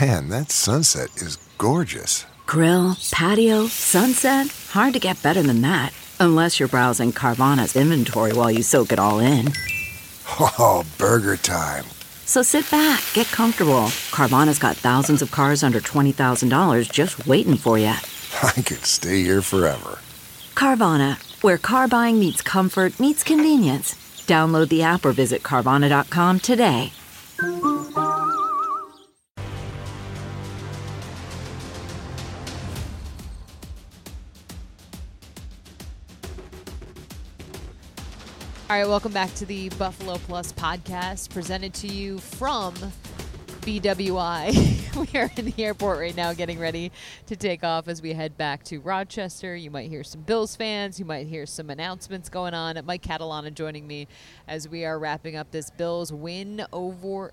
Man, that sunset is gorgeous. Grill, patio, sunset. Hard to get better than that. Unless you're browsing Carvana's inventory while you soak it all in. Oh, burger time. So sit back, get comfortable. Carvana's got thousands of cars under $20,000 just waiting for you. I could stay here forever. Carvana, where car buying meets comfort meets convenience. Download the app or visit Carvana.com today. All right, welcome back to the Buffalo Plus podcast, presented to you from BWI. We are in the airport right now getting ready to take off as we head back to Rochester. You might hear some Bills fans. You might hear some announcements going on. Mike Catalana joining me as we are wrapping up this Bills win over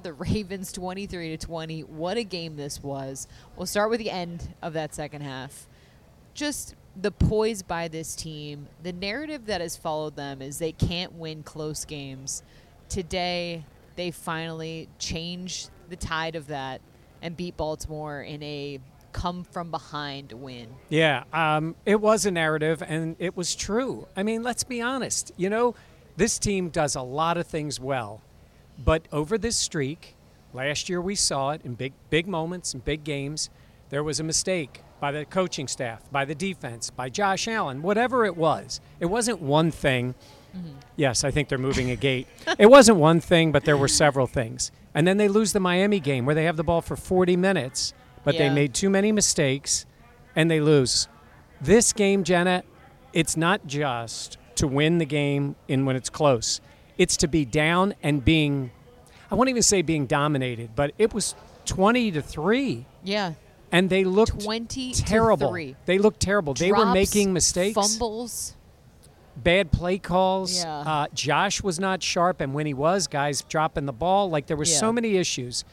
the Ravens 23-20. What a game this was. We'll start with the end of that second half. Just the poise by this team, the narrative that has followed them is they can't win close games. Today, they finally changed the tide of that and beat Baltimore in a come-from-behind win. Yeah, it was a narrative, and it was true. I mean, let's be honest. You know, this team does a lot of things well, but over this streak, last year we saw it in big moments and big games, there was a mistake by the coaching staff, by the defense, by Josh Allen, whatever it was. It wasn't one thing. Mm-hmm. Yes, I think they're moving a gate. It wasn't one thing, but there were several things. And then they lose the Miami game where they have the ball for 40 minutes, but they made too many mistakes, and they lose. This game, Jenna, it's not just to win the game in when it's close. It's to be down and being, I won't even say being dominated, but it was 20-3. Yeah. And they looked terrible. They looked terrible. Drops, they were making mistakes. Fumbles. Bad play calls. Yeah. Josh was not sharp, and when he was, guys dropping the ball. Like, there were so many issues.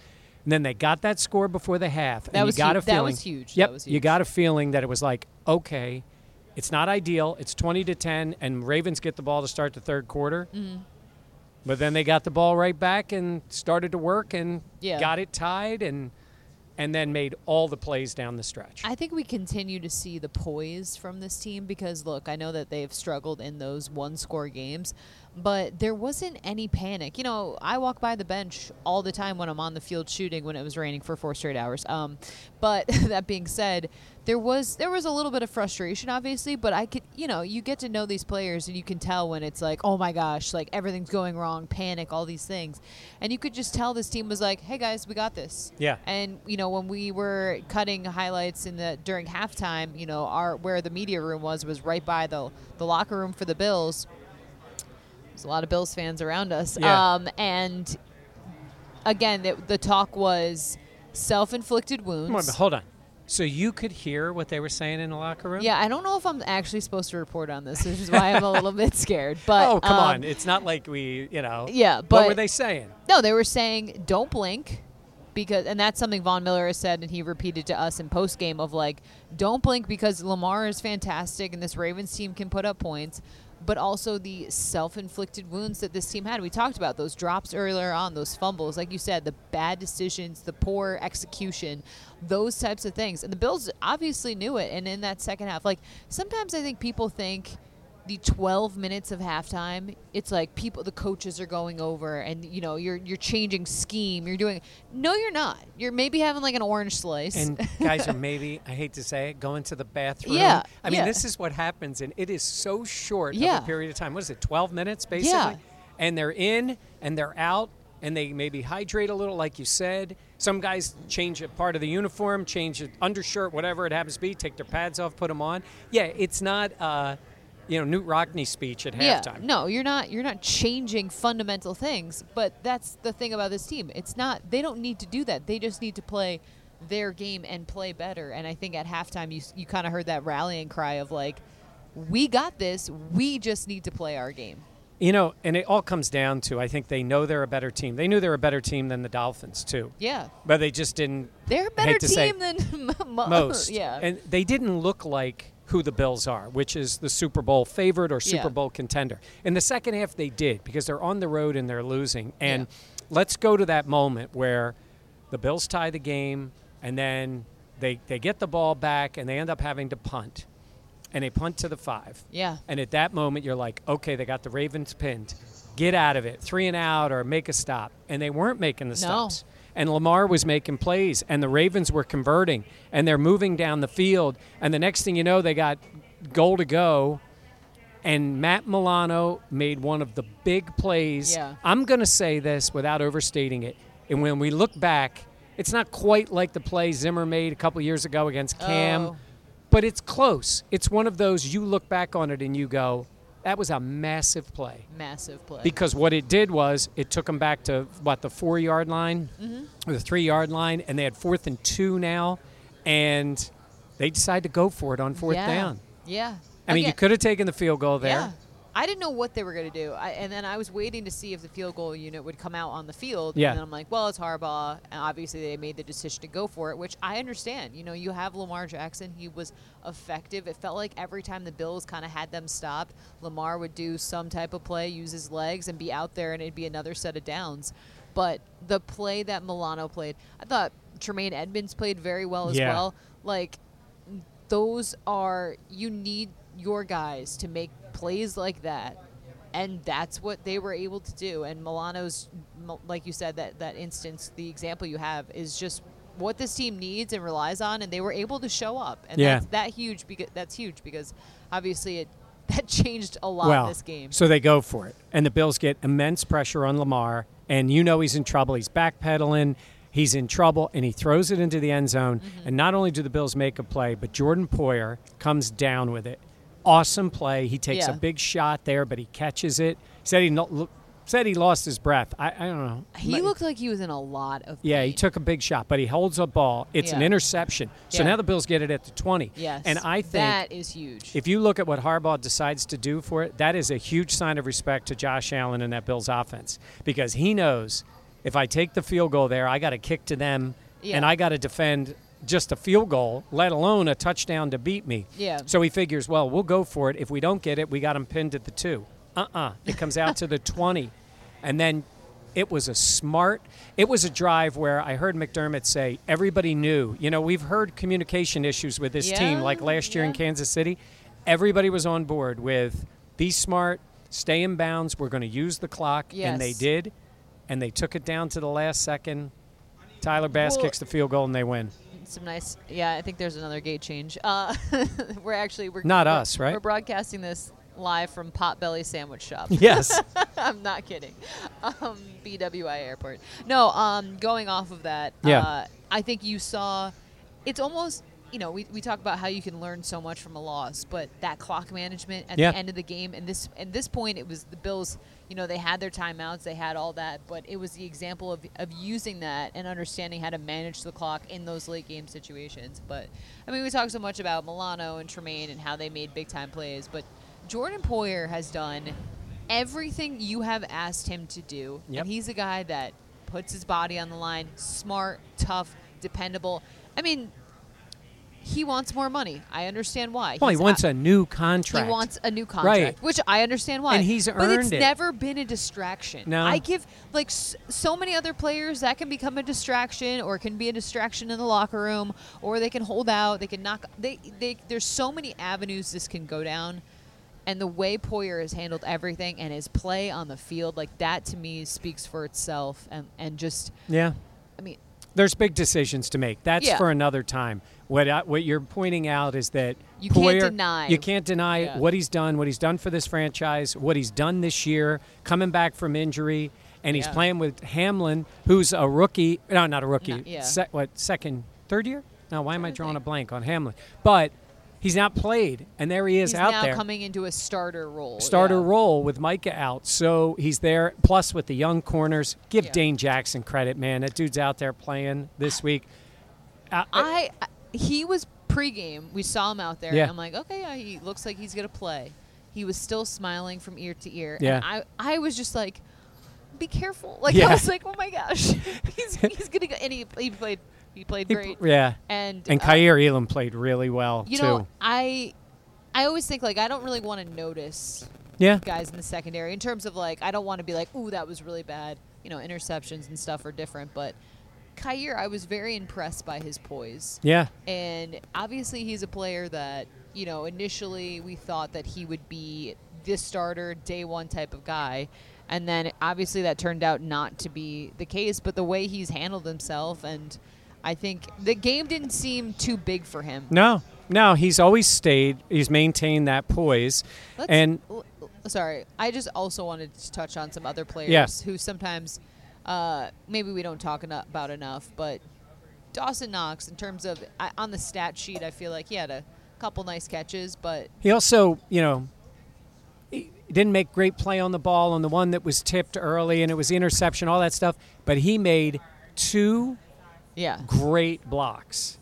And then they got that score before the half. That, and was, got a feeling, that was huge. Yep, that was huge. You got a feeling that it was like, okay, it's not ideal. It's 20-10, and Ravens get the ball to start the third quarter. Mm-hmm. But then they got the ball right back and started to work and got it tied and then made all the plays down the stretch. I think we continue to see the poise from this team because, look, I know that they've struggled in those one-score games, but there wasn't any panic. You know, I walk by the bench all the time when I'm on the field shooting when it was raining for 4 straight hours. But that being said, there was a little bit of frustration, obviously, but I could, you know, you get to know these players and you can tell when it's like, oh my gosh, like everything's going wrong, panic, all these things. And you could just tell this team was like, hey guys, we got this. Yeah. And, you know, when we were cutting highlights during halftime, you know, where the media room was right by the locker room for the Bills. There's a lot of Bills fans around us. Yeah. And again, the talk was self-inflicted wounds. Come on, hold on. So you could hear what they were saying in the locker room? Yeah, I don't know if I'm actually supposed to report on this, which is why I'm a little bit scared. But oh, come on. It's not like we, you know. Yeah, but. What were they saying? No, they were saying, don't blink. And that's something Von Miller has said, and he repeated to us in postgame of, like, don't blink because Lamar is fantastic and this Ravens team can put up points. But also the self-inflicted wounds that this team had. We talked about those drops earlier on, those fumbles. Like you said, the bad decisions, the poor execution, those types of things. And the Bills obviously knew it. And in that second half, like sometimes I think people think the 12 minutes of halftime, it's like the coaches are going over and, you know, you're changing scheme. You're doing – no, you're not. You're maybe having like an orange slice. And guys are maybe, I hate to say it, going to the bathroom. Yeah. I mean, this is what happens, and it is so short of a period of time. What is it, 12 minutes basically? Yeah. And they're in and they're out and they maybe hydrate a little like you said. Some guys change a part of the uniform, change an undershirt, whatever it happens to be, take their pads off, put them on. Yeah, it's not – you know, Newt Rockney's speech at halftime. Yeah, no, you're not changing fundamental things, but that's the thing about this team. It's not, they don't need to do that. They just need to play their game and play better. And I think at halftime you kind of heard that rallying cry of like, we got this. We just need to play our game. You know, and it all comes down to, I think they know they're a better team. They knew they were a better team than the Dolphins, too. Yeah. But they just didn't. They're a better team than most. Yeah. And they didn't look like who the Bills are, which is the Super Bowl favorite or Super Bowl contender. In the second half, they did, because they're on the road and they're losing. And let's go to that moment where the Bills tie the game, and then they get the ball back, and they end up having to punt. And they punt to the 5. Yeah. And at that moment, you're like, okay, they got the Ravens pinned. Get out of it. 3 and out or make a stop. And they weren't making the stops. And Lamar was making plays. And the Ravens were converting. And they're moving down the field. And the next thing you know, they got goal to go. And Matt Milano made one of the big plays. Yeah. I'm going to say this without overstating it. And when we look back, it's not quite like the play Zimmer made a couple years ago against Cam. Oh. But it's close. It's one of those you look back on it and you go, that was a massive play. Massive play. Because what it did was it took them back to, what, the 4-yard line? Mm-hmm. Or the 3-yard line, and they had 4th and 2 now, and they decided to go for it on fourth down. Yeah. I mean, you could have taken the field goal there. Yeah. I didn't know what they were going to do. And then I was waiting to see if the field goal unit would come out on the field. Yeah. And then I'm like, well, it's Harbaugh. And obviously they made the decision to go for it, which I understand. You know, you have Lamar Jackson. He was effective. It felt like every time the Bills kind of had them stopped, Lamar would do some type of play, use his legs, and be out there, and it'd be another set of downs. But the play that Milano played, I thought Tremaine Edmonds played very well as well. Like, those are – you need your guys to make plays like that, and that's what they were able to do. And Milano's, like you said, that instance, the example you have is just what this team needs and relies on, and they were able to show up. And that's huge because obviously that changed a lot in this game. So they go for it, and the Bills get immense pressure on Lamar, and you know he's in trouble. He's backpedaling. He's in trouble, and he throws it into the end zone. Mm-hmm. And not only do the Bills make a play, but Jordan Poyer comes down with it. Awesome play. He takes a big shot there, but he catches it. Said he lost his breath. I don't know. He looked like he was in a lot of pain. Yeah, he took a big shot, but he holds a ball. It's an interception. So now the Bills get it at the 20. Yes, and I think that is huge. If you look at what Harbaugh decides to do for it, that is a huge sign of respect to Josh Allen and that Bills offense, because he knows if I take the field goal there, I got to kick to them, and I got to defend – just a field goal, let alone a touchdown to beat me. Yeah. So he figures, well, we'll go for it. If we don't get it, we got him pinned at the 2. It comes out to the 20. And then it was a drive where I heard McDermott say everybody knew. You know, we've heard communication issues with this team, like last year in Kansas City. Everybody was on board with be smart, stay in bounds, we're going to use the clock. Yes. And they did. And they took it down to the last second. Tyler Bass kicks the field goal, and they win. Some nice, I think there's another gate change. We're broadcasting this live from Potbelly Sandwich Shop. Yes, I'm not kidding. BWI Airport. No, going off of that, I think you saw. It's almost, we talk about how you can learn so much from a loss, but that clock management at the end of the game, and this point, it was the Bills. They had their timeouts, they had all that, but it was the example of using that and understanding how to manage the clock in those late-game situations. But, I mean, we talk so much about Milano and Tremaine and how they made big-time plays, but Jordan Poyer has done everything you have asked him to do, and he's a guy that puts his body on the line, smart, tough, dependable. I mean, he wants more money. I understand why. Well, he wants a new contract. Right. Which I understand why. And he's earned it. But it's never been a distraction. No. I give, so many other players, that can become a distraction or can be a distraction in the locker room, or they can hold out, they can knock. There's so many avenues this can go down. And the way Poyer has handled everything and his play on the field, that to me speaks for itself. And just, I mean. There's big decisions to make. That's for another time. What you're pointing out is that you can't deny what he's done, for this franchise, what he's done this year, coming back from injury, and he's playing with Hamlin, who's a rookie. No, not a rookie. Third year? No, why am I drawing a blank on Hamlin? But he's not played, and there he is out there. He's now coming into a starter role. Starter role with Micah out, so he's there, plus with the young corners. Give Dane Jackson credit, man. That dude's out there playing this week. He was pregame. We saw him out there. Yeah. And I'm like, okay, yeah, he looks like he's going to play. He was still smiling from ear to ear. Yeah. And I was just like, be careful. Like, yeah. I was like, oh, my gosh. he's going to go. And he played great. Yeah. And Kair Elam played really well, too. You know, I always think, like, I don't really want to notice guys in the secondary in terms of, like, I don't want to be like, ooh, that was really bad. You know, interceptions and stuff are different. But Kair, I was very impressed by his poise. Yeah. And obviously he's a player that, you know, initially we thought that he would be this starter, day one type of guy. And then obviously that turned out not to be the case. But the way he's handled himself, and I think the game didn't seem too big for him. No, he's always stayed. He's maintained that poise. Sorry, I just also wanted to touch on some other players who sometimes maybe we don't talk about enough. But Dawson Knox, in terms of on the stat sheet, I feel like he had a couple nice catches. But he also, you know, he didn't make great play on the ball on the one that was tipped early, and it was the interception, all that stuff. But he made two great blocks.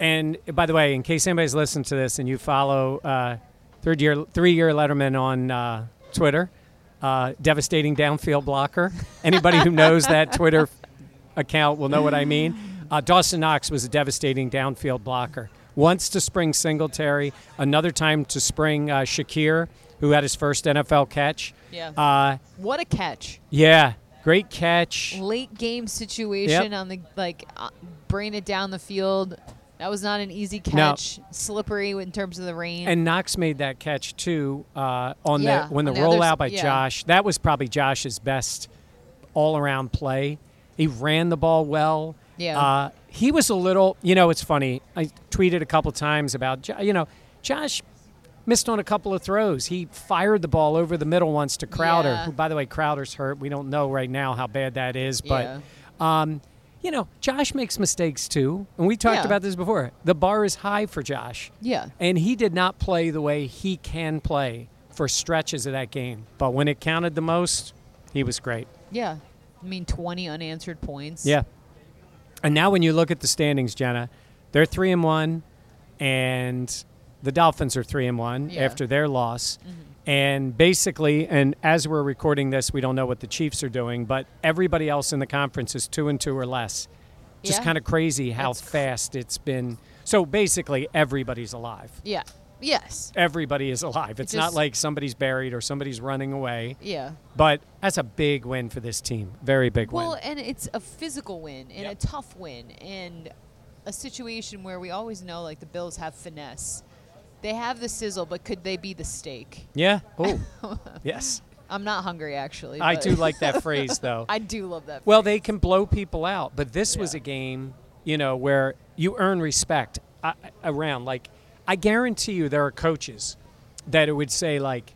And, by the way, in case anybody's listened to this and you follow three-year Letterman on Twitter, devastating downfield blocker. Anybody who knows that Twitter account will know what I mean. Dawson Knox was a devastating downfield blocker. Once to spring Singletary, another time to spring Shakir, who had his first NFL catch. Yeah. What a catch. Yeah. Great catch. Late game situation on the, bring it down the field. That was not an easy catch. No. Slippery in terms of the rain. And Knox made that catch, too, on the rollout by Josh. That was probably Josh's best all-around play. He ran the ball well. Yeah. He was a little – you know, it's funny. I tweeted a couple times about, you know, Josh missed on a couple of throws. He fired the ball over the middle once to Crowder, who, by the way, Crowder's hurt. We don't know right now how bad that is. But you know, Josh makes mistakes too, and we talked about this before. The bar is high for Josh. Yeah. And he did not play the way he can play for stretches of that game. But when it counted the most, he was great. Yeah. I mean, 20 unanswered points. Yeah. And now when you look at the standings, Jenna, they're 3-1, and the Dolphins are 3-1 after their loss. Mm-hmm. And basically, and as we're recording this, we don't know what the Chiefs are doing, but everybody else in the conference is 2-2 or less. Just kind of crazy how fast it's been. So basically, everybody's alive. Yeah. Yes. Everybody is alive. It's not like somebody's buried or somebody's running away. Yeah. But that's a big win for this team. Very big win. Well, and it's a physical win and a tough win and a situation where we always know, like, the Bills have finesse. They have the sizzle, but could they be the steak? Yeah. Oh, yes. I'm not hungry, actually. I do like that phrase, though. I do love that phrase. Well, they can blow people out, but this was a game, you know, where you earn respect around. Like, I guarantee you there are coaches that would say, like,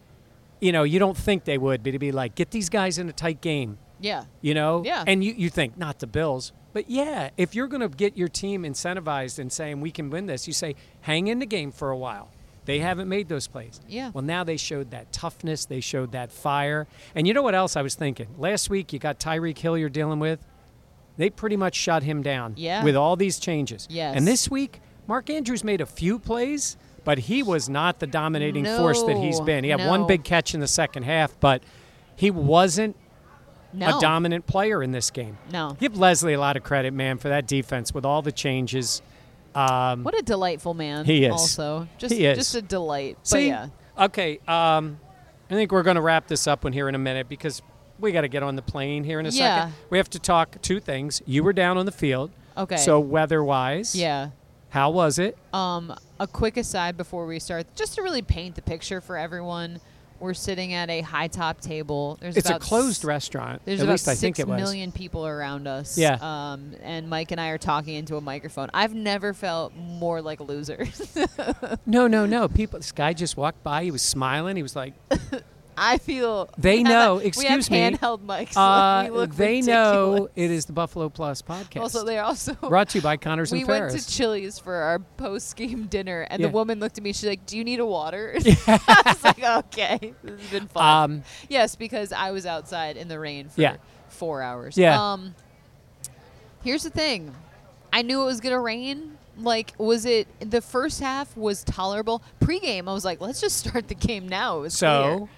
you know, you don't think they would, but it'd be like, get these guys in a tight game. Yeah. You know? Yeah. And you think, not the Bills. But, yeah, if you're going to get your team incentivized and saying we can win this, you say hang in the game for a while. They haven't made those plays. Yeah. Well, now they showed that toughness. They showed that fire. And you know what else I was thinking? Last week you got Tyreek Hill you're dealing with. They pretty much shut him down with all these changes. Yes. And this week Mark Andrews made a few plays, but he was not the dominating force that he's been. He had one big catch in the second half, but he wasn't a dominant player in this game. No. Give Leslie a lot of credit, man, for that defense with all the changes. What a delightful man. He is. Also. Just a delight. See? But okay. I think we're going to wrap this up here in a minute because we got to get on the plane here in a second. We have to talk two things. You were down on the field. Okay. So weather-wise. Yeah. How was it? A quick aside before we start, just to really paint the picture for everyone. We're sitting at a high-top table. It's a closed restaurant. There's about 6 million people around us. Yeah. And Mike and I are talking into a microphone. I've never felt more like a loser. No. This guy just walked by. He was smiling. He was like... I feel... They know. Excuse me. We have handheld mics. We look ridiculous. Know it is the Buffalo Plus podcast. Also, they also... Brought to you by Connors and Ferris. We went to Chili's for our post-game dinner, and the woman looked at me. She's like, do you need a water? I was like, okay. This has been fun. Yes, because I was outside in the rain for 4 hours. Yeah. Here's the thing. I knew it was going to rain. Like, was it the first half was tolerable? Pre-game, I was like, let's just start the game now. It was so clear.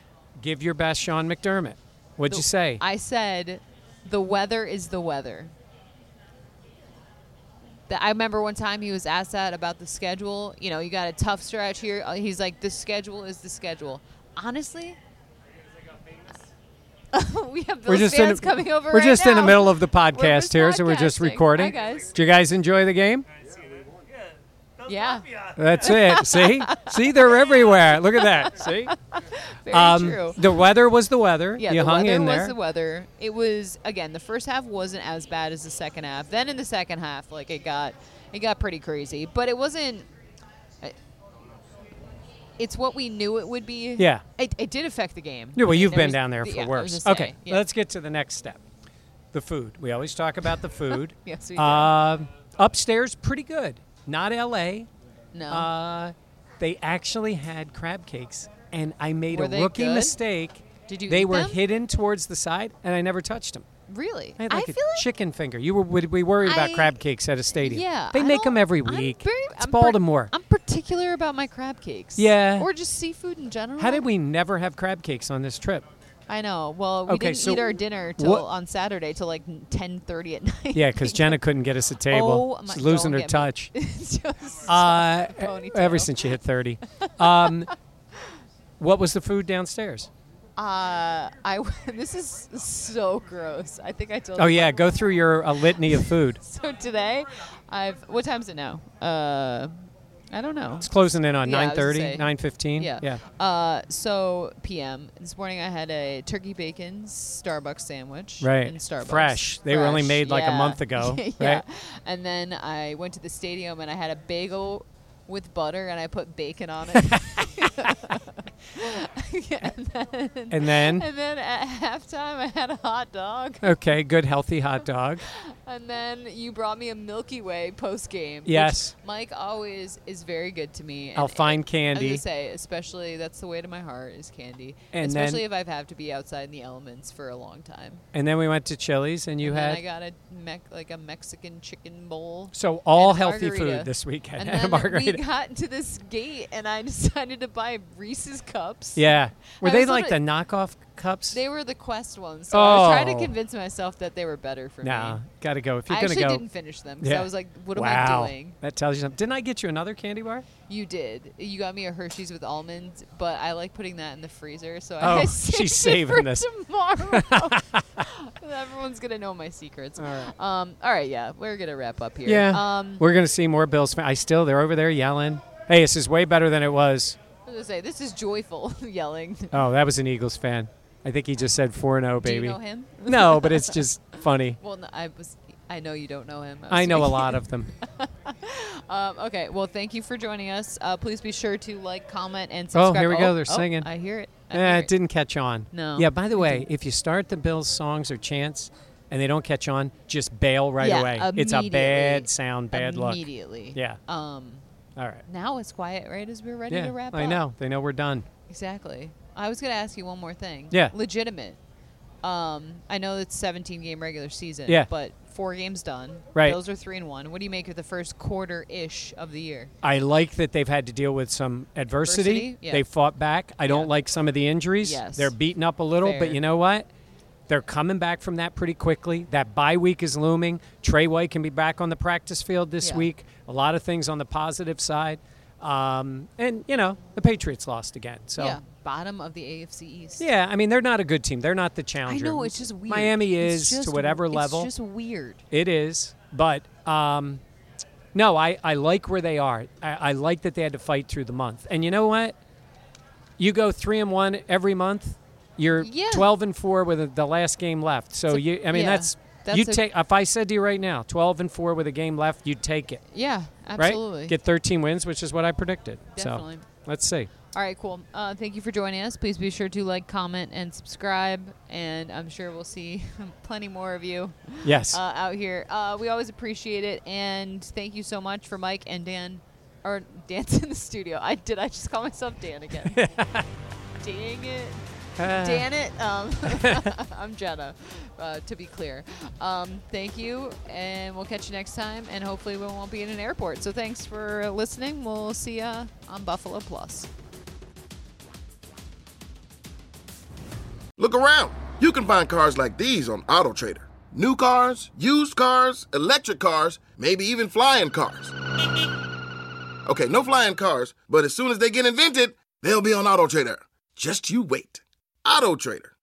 Give your best, Sean McDermott. What'd you say? I said, the weather is the weather. I remember one time he was asked that about the schedule. You know, you got a tough stretch here. He's like, the schedule is the schedule. Honestly, we have Bills fans coming over right now. We're just in the middle of the podcast here, so we're just recording. Hi, guys. Do you guys enjoy the game? Yeah. That's it. See? See, they're everywhere. Look at that. See? Very true. The weather was the weather. Yeah, you hung in there. The weather was the weather. It was, again, the first half wasn't as bad as the second half. Then in the second half, like, it got pretty crazy. But it wasn't – it's what we knew it would be. Yeah. It did affect the game. Yeah, well, you've been down there for worse. Okay, yeah. Let's get to the next step, the food. We always talk about the food. Yes, we do. Upstairs, pretty good. Not L.A. No. They actually had crab cakes, and I made a rookie mistake. Did you eat them? They were hidden towards the side, and I never touched them. Really? I had like a chicken finger. You were worried about crab cakes at a stadium. Yeah. They make them every week. It's Baltimore. I'm particular about my crab cakes. Yeah. Or just seafood in general. How did we never have crab cakes on this trip? I know. Well, we didn't eat our dinner on Saturday till like 10:30 at night. Yeah, because Jenna couldn't get us a table. Oh, she's losing her touch. Ever since she hit 30. What was the food downstairs? This is so gross. I think I told you. Oh, yeah. Go through your litany of food. So today, what time is it now? I don't know. It's closing in on 9:30, 9:15. Yeah. So p.m. This morning I had a turkey bacon Starbucks sandwich. Right. In Starbucks. Fresh. They were only made like a month ago. Yeah. Right? And then I went to the stadium and I had a bagel with butter and I put bacon on it. And then at halftime I had a hot dog. Okay, good healthy hot dog. And then you brought me a Milky Way post game. Yes, which Mike always is very good to me. I'll find candy. I was gonna say, especially that's the way to my heart is candy. And especially if I've had to be outside in the elements for a long time. And then we went to Chili's, and had. And I got a Mexican chicken bowl. So all healthy food this weekend. And then margarita. We got to this gate, and I decided to buy Reese's cups. Yeah, were they like the knockoff cups? They were the Quest ones. So I was trying to convince myself that they were better for me. No, gotta go. If you're gonna go, I didn't finish them because I was like, "What am I doing?" That tells you something. Didn't I get you another candy bar? You did. You got me a Hershey's with almonds, but I like putting that in the freezer. So I she's saving for this tomorrow. Everyone's gonna know my secrets. All right. Yeah, we're gonna wrap up here. Yeah. We're gonna see more Bills. They're over there yelling. Hey, this is way better than it was. To say this is joyful yelling. Oh, that was an Eagles fan. I think he just said 4-0, baby. Do you know him? No, but it's just funny. Well, no, I know you don't know him. I know a lot of them. Okay, well, thank you for joining us. Please be sure to like, comment, and subscribe. Oh, here we go. They're singing. I hear it. It didn't catch on. No. Yeah, by the way, if you start the Bills songs or chants and they don't catch on, just bail right away. It's a bad sound, bad luck. Immediately. Yeah. All right. Now it's quiet right as we're ready to wrap up. I know. They know we're done. Exactly. I was going to ask you one more thing. Yeah. Legitimate. I know it's 17-game regular season. Yeah. But 4 games done. Right. Bills are 3-1. What do you make of the first quarter-ish of the year? I like that they've had to deal with some adversity. Yeah. They fought back. I don't like some of the injuries. Yes. They're beaten up a little. Fair. But you know what? They're coming back from that pretty quickly. That bye week is looming. Trey White can be back on the practice field this week. A lot of things on the positive side. And, you know, the Patriots lost again. So bottom of the AFC East. Yeah, I mean, they're not a good team. They're not the challenger. I know, it's just weird. Miami is to whatever level. It's just weird. It is. But, no, I like where they are. I like that they had to fight through the month. And you know what? You go 3-1 every month. You're 12-4 with the last game left. So if I said to you right now, 12-4 with a game left, you'd take it. Yeah, absolutely. Right? Get 13 wins, which is what I predicted. Definitely. So let's see. All right, cool. Thank you for joining us. Please be sure to like, comment, and subscribe. And I'm sure we'll see plenty more of you. Yes. Out here. We always appreciate it. And thank you so much for Mike and Dan, or Dan's in the studio. I just call myself Dan again. Dang it. Dan it. I'm Jetta, to be clear. Thank you, and we'll catch you next time, and hopefully we won't be in an airport. So thanks for listening. We'll see ya on Buffalo Plus. Look around. You can find cars like these on AutoTrader. New cars, used cars, electric cars, maybe even flying cars. Okay, no flying cars, but as soon as they get invented, they'll be on AutoTrader. Just you wait. AutoTrader.